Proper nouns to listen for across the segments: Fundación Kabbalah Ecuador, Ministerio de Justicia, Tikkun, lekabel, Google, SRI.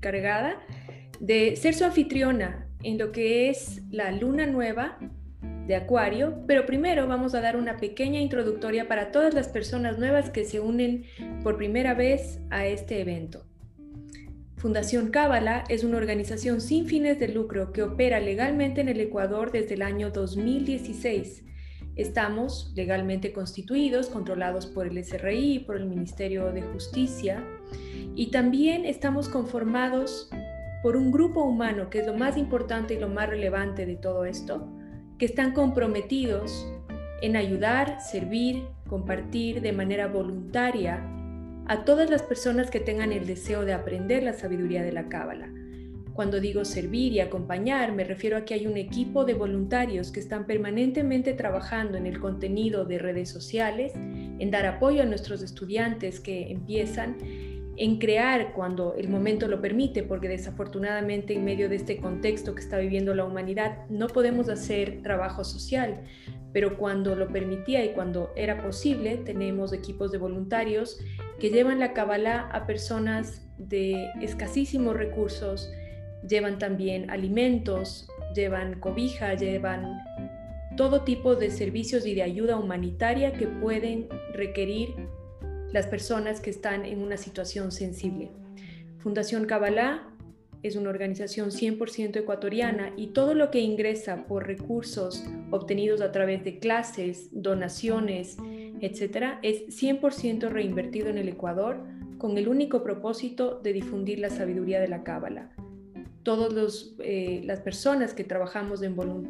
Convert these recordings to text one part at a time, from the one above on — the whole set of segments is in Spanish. encargada de ser su anfitriona en lo que es la luna nueva de Acuario, pero primero vamos a dar una pequeña introductoria para todas las personas nuevas que se unen por primera vez a este evento. Fundación Kabbalah es una organización sin fines de lucro que opera legalmente en el Ecuador desde el año 2016. Estamos legalmente constituidos, controlados por el SRI, por el Ministerio de Justicia, y también estamos conformados por un grupo humano, que es lo más importante y lo más relevante de todo esto, que están comprometidos en ayudar, servir, compartir de manera voluntaria a todas las personas que tengan el deseo de aprender la sabiduría de la Kabbalah. Cuando digo servir y acompañar, me refiero a que hay un equipo de voluntarios que están permanentemente trabajando en el contenido de redes sociales, en dar apoyo a nuestros estudiantes que empiezan, en crear cuando el momento lo permite, porque desafortunadamente en medio de este contexto que está viviendo la humanidad no podemos hacer trabajo social, pero cuando lo permitía y cuando era posible, tenemos equipos de voluntarios que llevan la Kabbalah a personas de escasísimos recursos, llevan también alimentos, llevan cobija, llevan todo tipo de servicios y de ayuda humanitaria que pueden requerir las personas que están en una situación sensible. Fundación Kabbalah es una organización 100% ecuatoriana y todo lo que ingresa por recursos obtenidos a través de clases, donaciones, etc., es 100% reinvertido en el Ecuador con el único propósito de difundir la sabiduría de la Kabbalah. Todas las personas que trabajamos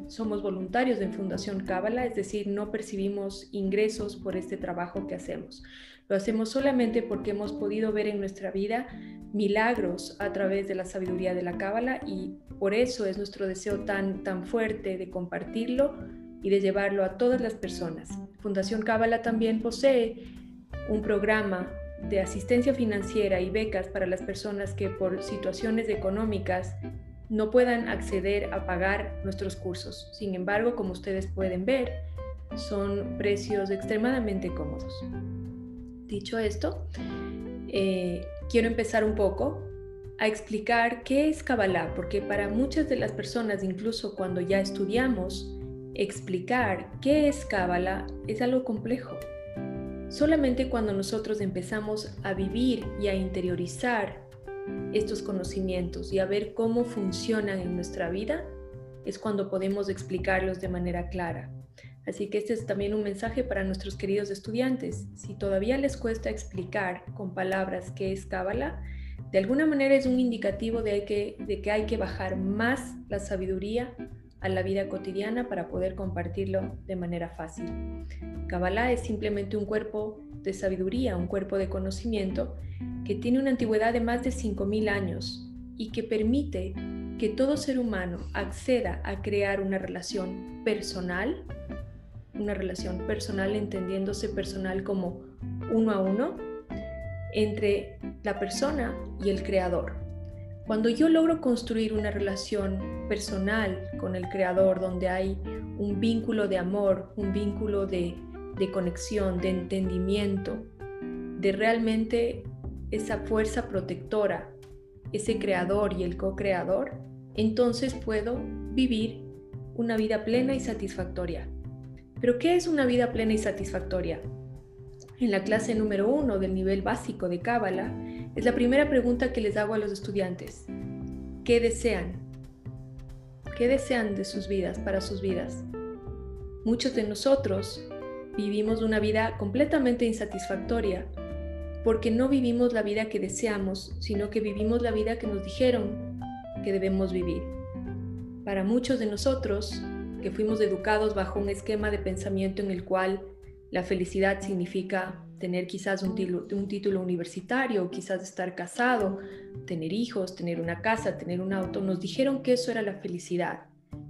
somos voluntarios en Fundación Kabbalah, es decir, no percibimos ingresos por este trabajo que hacemos. Lo hacemos solamente porque hemos podido ver en nuestra vida milagros a través de la sabiduría de la Kabbalah y por eso es nuestro deseo tan fuerte de compartirlo y de llevarlo a todas las personas. Fundación Kabbalah también posee un programa de asistencia financiera y becas para las personas que por situaciones económicas no puedan acceder a pagar nuestros cursos. Sin embargo, como ustedes pueden ver, son precios extremadamente cómodos. Dicho esto, quiero empezar un poco a explicar qué es Kabbalah, porque para muchas de las personas, incluso cuando ya estudiamos, explicar qué es Kabbalah es algo complejo. Solamente cuando nosotros empezamos a vivir y a interiorizar estos conocimientos y a ver cómo funcionan en nuestra vida, es cuando podemos explicarlos de manera clara. Así que este es también un mensaje para nuestros queridos estudiantes. Si todavía les cuesta explicar con palabras qué es Kabbalah, de alguna manera es un indicativo de que hay que bajar más la sabiduría a la vida cotidiana para poder compartirlo de manera fácil. Kabbalah es simplemente un cuerpo de sabiduría, un cuerpo de conocimiento que tiene una antigüedad de más de 5.000 años y que permite que todo ser humano acceda a crear una relación personal entendiéndose personal como uno a uno, entre la persona y el creador. Cuando yo logro construir una relación personal con el creador, donde hay un vínculo de amor, un vínculo de conexión, de entendimiento, de realmente esa fuerza protectora, ese creador y el co-creador, entonces puedo vivir una vida plena y satisfactoria. ¿Pero qué es una vida plena y satisfactoria? En la clase número 1 del nivel básico de Kabbalah, es la primera pregunta que les hago a los estudiantes. ¿Qué desean? ¿Qué desean de sus vidas, para sus vidas? Muchos de nosotros vivimos una vida completamente insatisfactoria porque no vivimos la vida que deseamos, sino que vivimos la vida que nos dijeron que debemos vivir. Para muchos de nosotros, que fuimos educados bajo un esquema de pensamiento en el cual la felicidad significa tener quizás un título universitario, quizás estar casado, tener hijos, tener una casa, tener un auto. Nos dijeron que eso era la felicidad.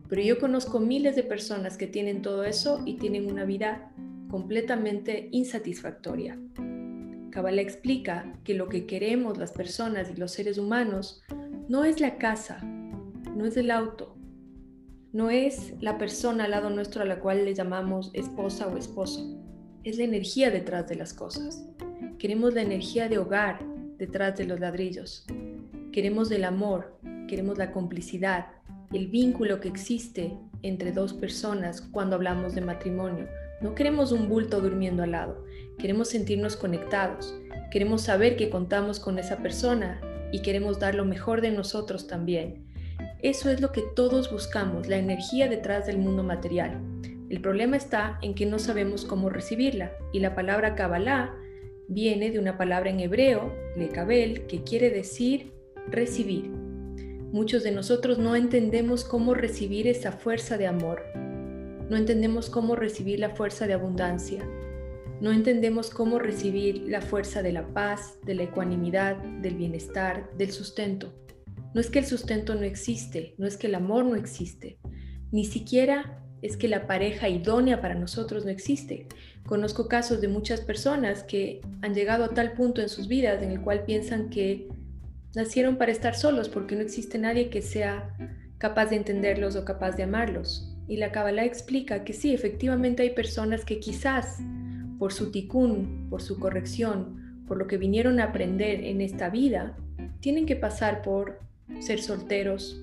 Pero yo conozco miles de personas que tienen todo eso y tienen una vida completamente insatisfactoria. Kabbalah explica que lo que queremos las personas y los seres humanos no es la casa, no es el auto, no es la persona al lado nuestro a la cual le llamamos esposa o esposo. Es la energía detrás de las cosas. Queremos la energía de hogar detrás de los ladrillos. Queremos el amor, queremos la complicidad, el vínculo que existe entre dos personas cuando hablamos de matrimonio. No queremos un bulto durmiendo al lado, queremos sentirnos conectados, queremos saber que contamos con esa persona y queremos dar lo mejor de nosotros también. Eso es lo que todos buscamos, la energía detrás del mundo material. El problema está en que no sabemos cómo recibirla, y la palabra Kabbalah viene de una palabra en hebreo, lekabel, que quiere decir recibir. Muchos de nosotros no entendemos cómo recibir esa fuerza de amor. No entendemos cómo recibir la fuerza de abundancia. No entendemos cómo recibir la fuerza de la paz, de la ecuanimidad, del bienestar, del sustento. No es que el sustento no existe, no es que el amor no existe, ni siquiera es que la pareja idónea para nosotros no existe. Conozco casos de muchas personas que han llegado a tal punto en sus vidas en el cual piensan que nacieron para estar solos porque no existe nadie que sea capaz de entenderlos o capaz de amarlos. Y la Kabbalah explica que sí, efectivamente hay personas que quizás por su Tikkun, por su corrección, por lo que vinieron a aprender en esta vida, tienen que pasar por ser solteros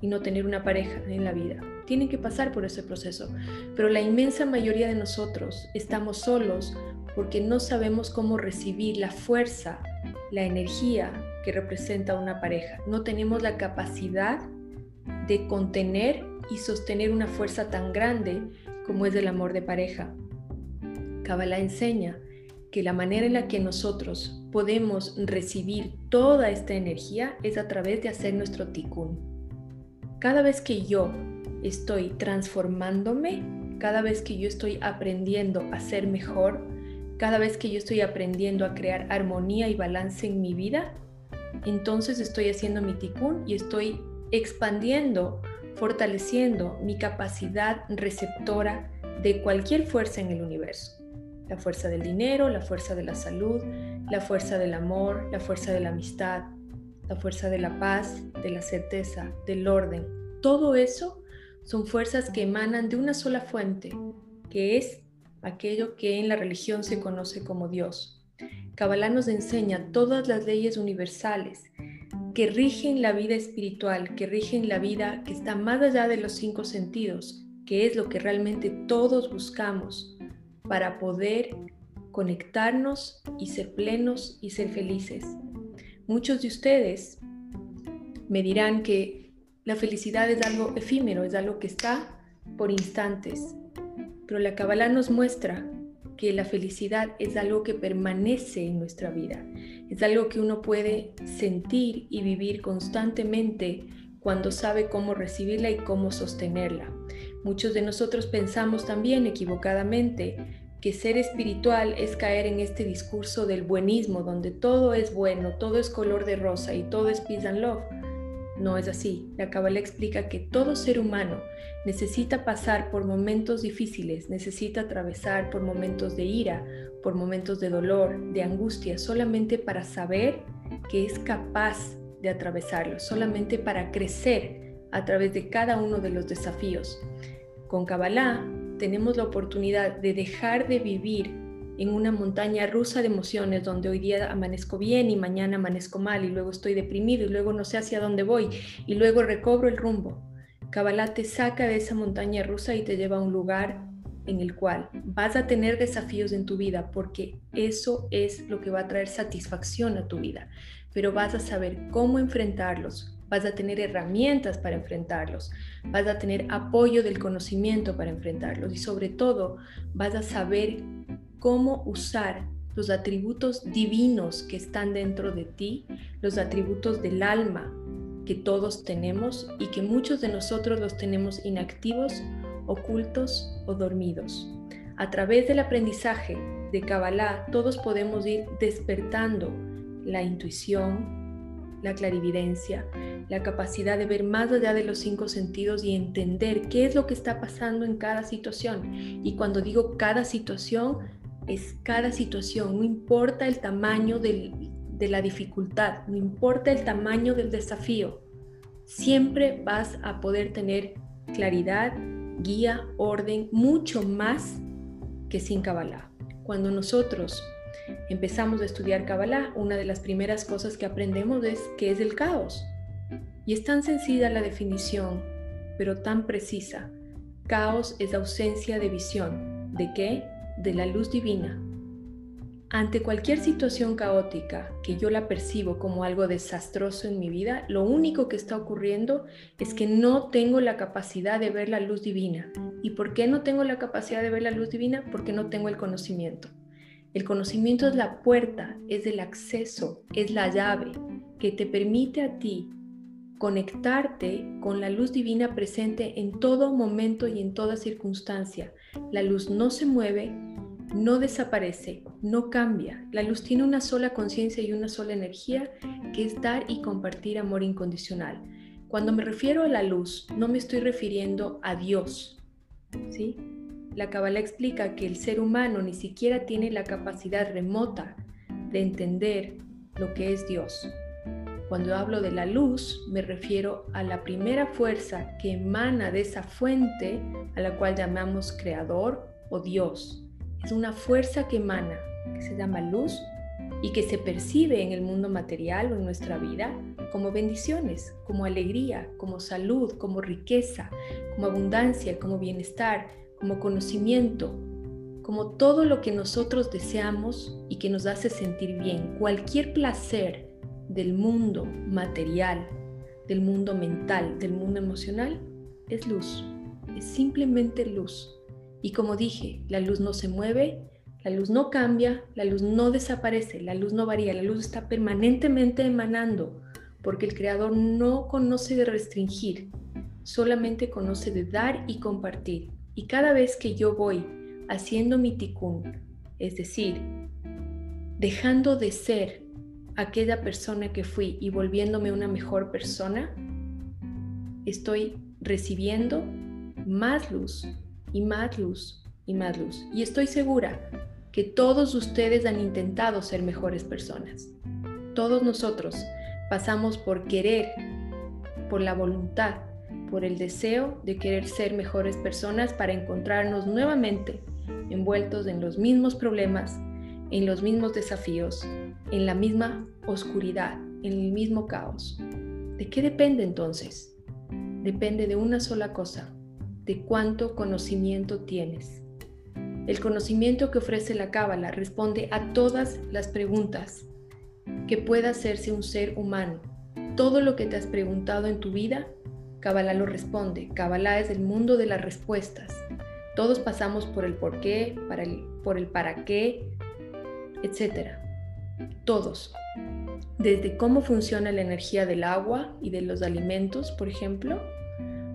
y no tener una pareja en la vida. Tienen que pasar por ese proceso. Pero la inmensa mayoría de nosotros estamos solos porque no sabemos cómo recibir la fuerza, la energía que representa una pareja. No tenemos la capacidad de contener y sostener una fuerza tan grande como es el amor de pareja. Kabbalah enseña que la manera en la que nosotros podemos recibir toda esta energía es a través de hacer nuestro Tikkun. Cada vez que yo estoy transformándome, cada vez que yo estoy aprendiendo a ser mejor, cada vez que yo estoy aprendiendo a crear armonía y balance en mi vida, entonces estoy haciendo mi Tikkun y estoy expandiendo, fortaleciendo mi capacidad receptora de cualquier fuerza en el universo. La fuerza del dinero, la fuerza de la salud, la fuerza del amor, la fuerza de la amistad, la fuerza de la paz, de la certeza, del orden. Todo eso son fuerzas que emanan de una sola fuente, que es aquello que en la religión se conoce como Dios. Kabbalah nos enseña todas las leyes universales que rigen la vida espiritual, que rigen la vida que está más allá de los 5 sentidos, que es lo que realmente todos buscamos para poder conectarnos y ser plenos y ser felices. Muchos de ustedes me dirán que la felicidad es algo efímero, es algo que está por instantes, pero la Kabbalah nos muestra que la felicidad es algo que permanece en nuestra vida, es algo que uno puede sentir y vivir constantemente cuando sabe cómo recibirla y cómo sostenerla. Muchos de nosotros pensamos también equivocadamente que ser espiritual es caer en este discurso del buenismo, donde todo es bueno, todo es color de rosa y todo es peace and love. No es así. La Kabbalah explica que todo ser humano necesita pasar por momentos difíciles, necesita atravesar por momentos de ira, por momentos de dolor, de angustia, solamente para saber que es capaz de atravesarlo, solamente para crecer a través de cada uno de los desafíos. Con Kabbalah tenemos la oportunidad de dejar de vivir en una montaña rusa de emociones donde hoy día amanezco bien y mañana amanezco mal y luego estoy deprimido y luego no sé hacia dónde voy y luego recobro el rumbo. Kabbalah te saca de esa montaña rusa y te lleva a un lugar en el cual vas a tener desafíos en tu vida, porque eso es lo que va a traer satisfacción a tu vida, pero vas a saber cómo enfrentarlos. Vas a tener herramientas para enfrentarlos, vas a tener apoyo del conocimiento para enfrentarlos y sobre todo vas a saber cómo usar los atributos divinos que están dentro de ti, los atributos del alma que todos tenemos y que muchos de nosotros los tenemos inactivos, ocultos o dormidos. A través del aprendizaje de Kabbalah todos podemos ir despertando la intuición, la clarividencia, la capacidad de ver más allá de los 5 sentidos y entender qué es lo que está pasando en cada situación. Y cuando digo cada situación, es cada situación, no importa el tamaño de la dificultad, no importa el tamaño del desafío, siempre vas a poder tener claridad, guía, orden, mucho más que sin Kabbalah. Cuando nosotros empezamos a estudiar Kabbalah, una de las primeras cosas que aprendemos es qué es el caos. Y es tan sencilla la definición, pero tan precisa. Caos es ausencia de visión. ¿De qué? De la luz divina. Ante cualquier situación caótica que yo la percibo como algo desastroso en mi vida, lo único que está ocurriendo es que no tengo la capacidad de ver la luz divina. ¿Y por qué no tengo la capacidad de ver la luz divina? Porque no tengo el conocimiento. El conocimiento es la puerta, es el acceso, es la llave que te permite a ti conectarte con la luz divina presente en todo momento y en toda circunstancia. La luz no se mueve, no desaparece, no cambia. La luz tiene una sola conciencia y una sola energía, que es dar y compartir amor incondicional. Cuando me refiero a la luz, no me estoy refiriendo a Dios, ¿sí? La Kabbalah explica que el ser humano ni siquiera tiene la capacidad remota de entender lo que es Dios. Cuando hablo de la luz, me refiero a la primera fuerza que emana de esa fuente a la cual llamamos Creador o Dios. Es una fuerza que emana, que se llama luz, y que se percibe en el mundo material o en nuestra vida como bendiciones, como alegría, como salud, como riqueza, como abundancia, como bienestar, como conocimiento, como todo lo que nosotros deseamos y que nos hace sentir bien. Cualquier placer del mundo material, del mundo mental, del mundo emocional, es luz, es simplemente luz. Y como dije, la luz no se mueve, la luz no cambia, la luz no desaparece, la luz no varía, la luz está permanentemente emanando, porque el Creador no conoce de restringir, solamente conoce de dar y compartir. Y cada vez que yo voy haciendo mi Tikkun, es decir, dejando de ser aquella persona que fui y volviéndome una mejor persona, estoy recibiendo más luz, y más luz, y más luz. Y estoy segura que todos ustedes han intentado ser mejores personas. Todos nosotros pasamos por querer, por la voluntad, por el deseo de querer ser mejores personas para encontrarnos nuevamente envueltos en los mismos problemas, en los mismos desafíos, en la misma oscuridad, en el mismo caos. ¿De qué depende entonces? Depende de una sola cosa: de cuánto conocimiento tienes. El conocimiento que ofrece la Kabbalah responde a todas las preguntas que pueda hacerse un ser humano. Todo lo que te has preguntado en tu vida, Kabbalah lo responde. Kabbalah es el mundo de las respuestas. Todos pasamos por el por qué, por el para qué, etc. Todos. Desde cómo funciona la energía del agua y de los alimentos, por ejemplo,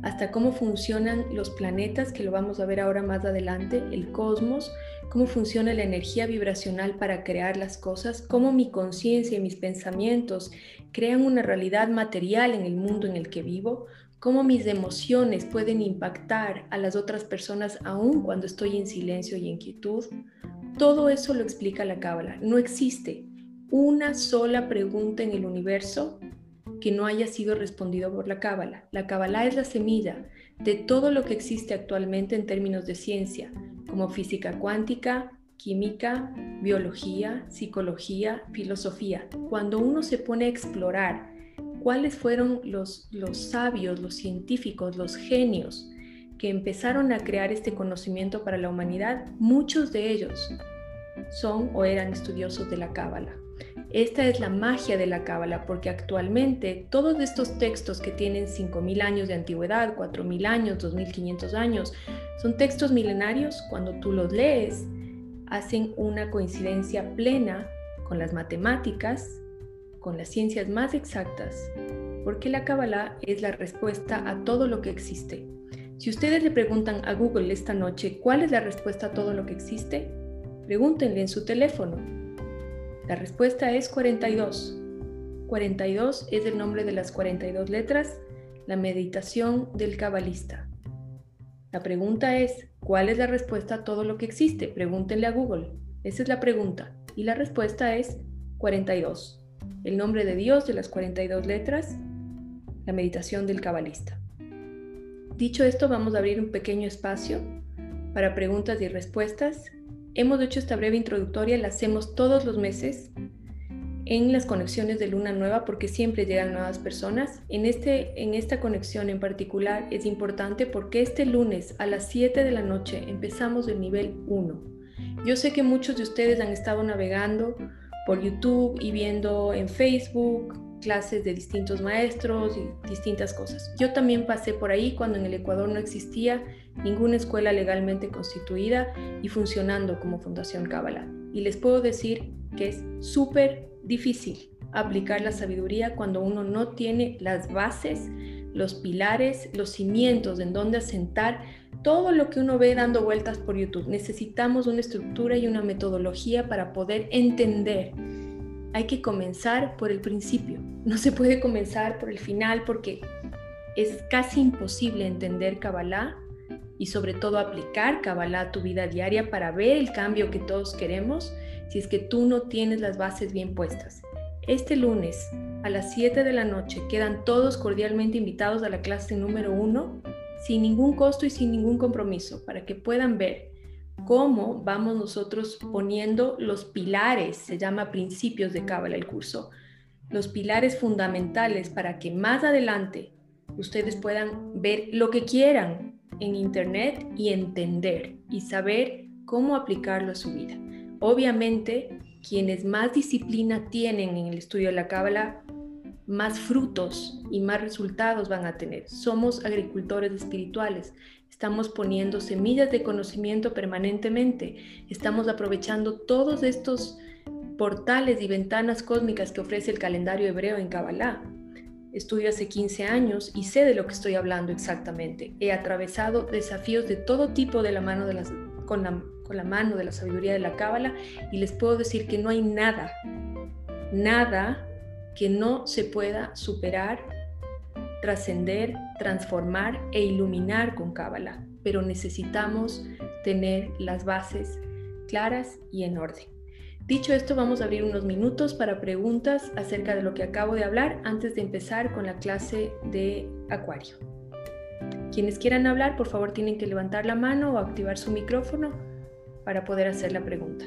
hasta cómo funcionan los planetas, que lo vamos a ver ahora más adelante, el cosmos, cómo funciona la energía vibracional para crear las cosas, cómo mi conciencia y mis pensamientos crean una realidad material en el mundo en el que vivo, cómo mis emociones pueden impactar a las otras personas aún cuando estoy en silencio y en quietud. Todo eso lo explica la Kabbalah. No existe una sola pregunta en el universo que no haya sido respondido por la Kabbalah. La Kabbalah es la semilla de todo lo que existe actualmente en términos de ciencia, como física cuántica, química, biología, psicología, filosofía. Cuando uno se pone a explorar cuáles fueron los sabios, los científicos, los genios que empezaron a crear este conocimiento para la humanidad, muchos de ellos son o eran estudiosos de la Kabbalah. Esta es la magia de la Kabbalah, porque actualmente todos estos textos que tienen 5.000 años de antigüedad, 4.000 años, 2.500 años, son textos milenarios. Cuando tú los lees, hacen una coincidencia plena con las matemáticas, con las ciencias más exactas, porque la Kabbalah es la respuesta a todo lo que existe. Si ustedes le preguntan a Google esta noche cuál es la respuesta a todo lo que existe, pregúntenle en su teléfono. La respuesta es 42. 42 es el nombre de las 42 letras, la meditación del cabalista. La pregunta es, ¿cuál es la respuesta a todo lo que existe? Pregúntenle a Google. Esa es la pregunta. Y la respuesta es 42. El nombre de Dios de las 42 letras, la meditación del cabalista. Dicho esto, vamos a abrir un pequeño espacio para preguntas y respuestas. Hemos hecho esta breve introductoria, la hacemos todos los meses en las conexiones de Luna Nueva porque siempre llegan nuevas personas. En esta conexión en particular es importante porque este lunes a las 7 de la noche empezamos el nivel 1. Yo sé que muchos de ustedes han estado navegando por YouTube y viendo en Facebook clases de distintos maestros y distintas cosas. Yo también pasé por ahí cuando en el Ecuador no existía ninguna escuela legalmente constituida y funcionando como Fundación Kabbalah. Y les puedo decir que es súper difícil aplicar la sabiduría cuando uno no tiene las bases, los pilares, los cimientos en donde asentar todo lo que uno ve dando vueltas por YouTube. Necesitamos una estructura y una metodología para poder entender. Hay que comenzar por el principio. No se puede comenzar por el final porque es casi imposible entender Kabbalah y sobre todo aplicar Kabbalah a tu vida diaria para ver el cambio que todos queremos si es que tú no tienes las bases bien puestas. Este lunes a las 7 de la noche quedan todos cordialmente invitados a la clase número 1 sin ningún costo y sin ningún compromiso para que puedan ver cómo vamos nosotros poniendo los pilares, se llama Principios de Kabbalah el curso, los pilares fundamentales para que más adelante ustedes puedan ver lo que quieran en internet y entender y saber cómo aplicarlo a su vida. Obviamente, quienes más disciplina tienen en el estudio de la Kabbalah, más frutos y más resultados van a tener. Somos agricultores espirituales. Estamos poniendo semillas de conocimiento permanentemente. Estamos aprovechando todos estos portales y ventanas cósmicas que ofrece el calendario hebreo en Kabbalah. Estudio hace 15 años y sé de lo que estoy hablando exactamente. He atravesado desafíos de todo tipo de la mano de con la mano de la sabiduría de la Kabbalah y les puedo decir que no hay nada que no se pueda superar, trascender, transformar e iluminar con Kabbalah. Pero necesitamos tener las bases claras y en orden. Dicho esto, vamos a abrir unos minutos para preguntas acerca de lo que acabo de hablar antes de empezar con la clase de Acuario. Quienes quieran hablar, por favor, tienen que levantar la mano o activar su micrófono para poder hacer la pregunta.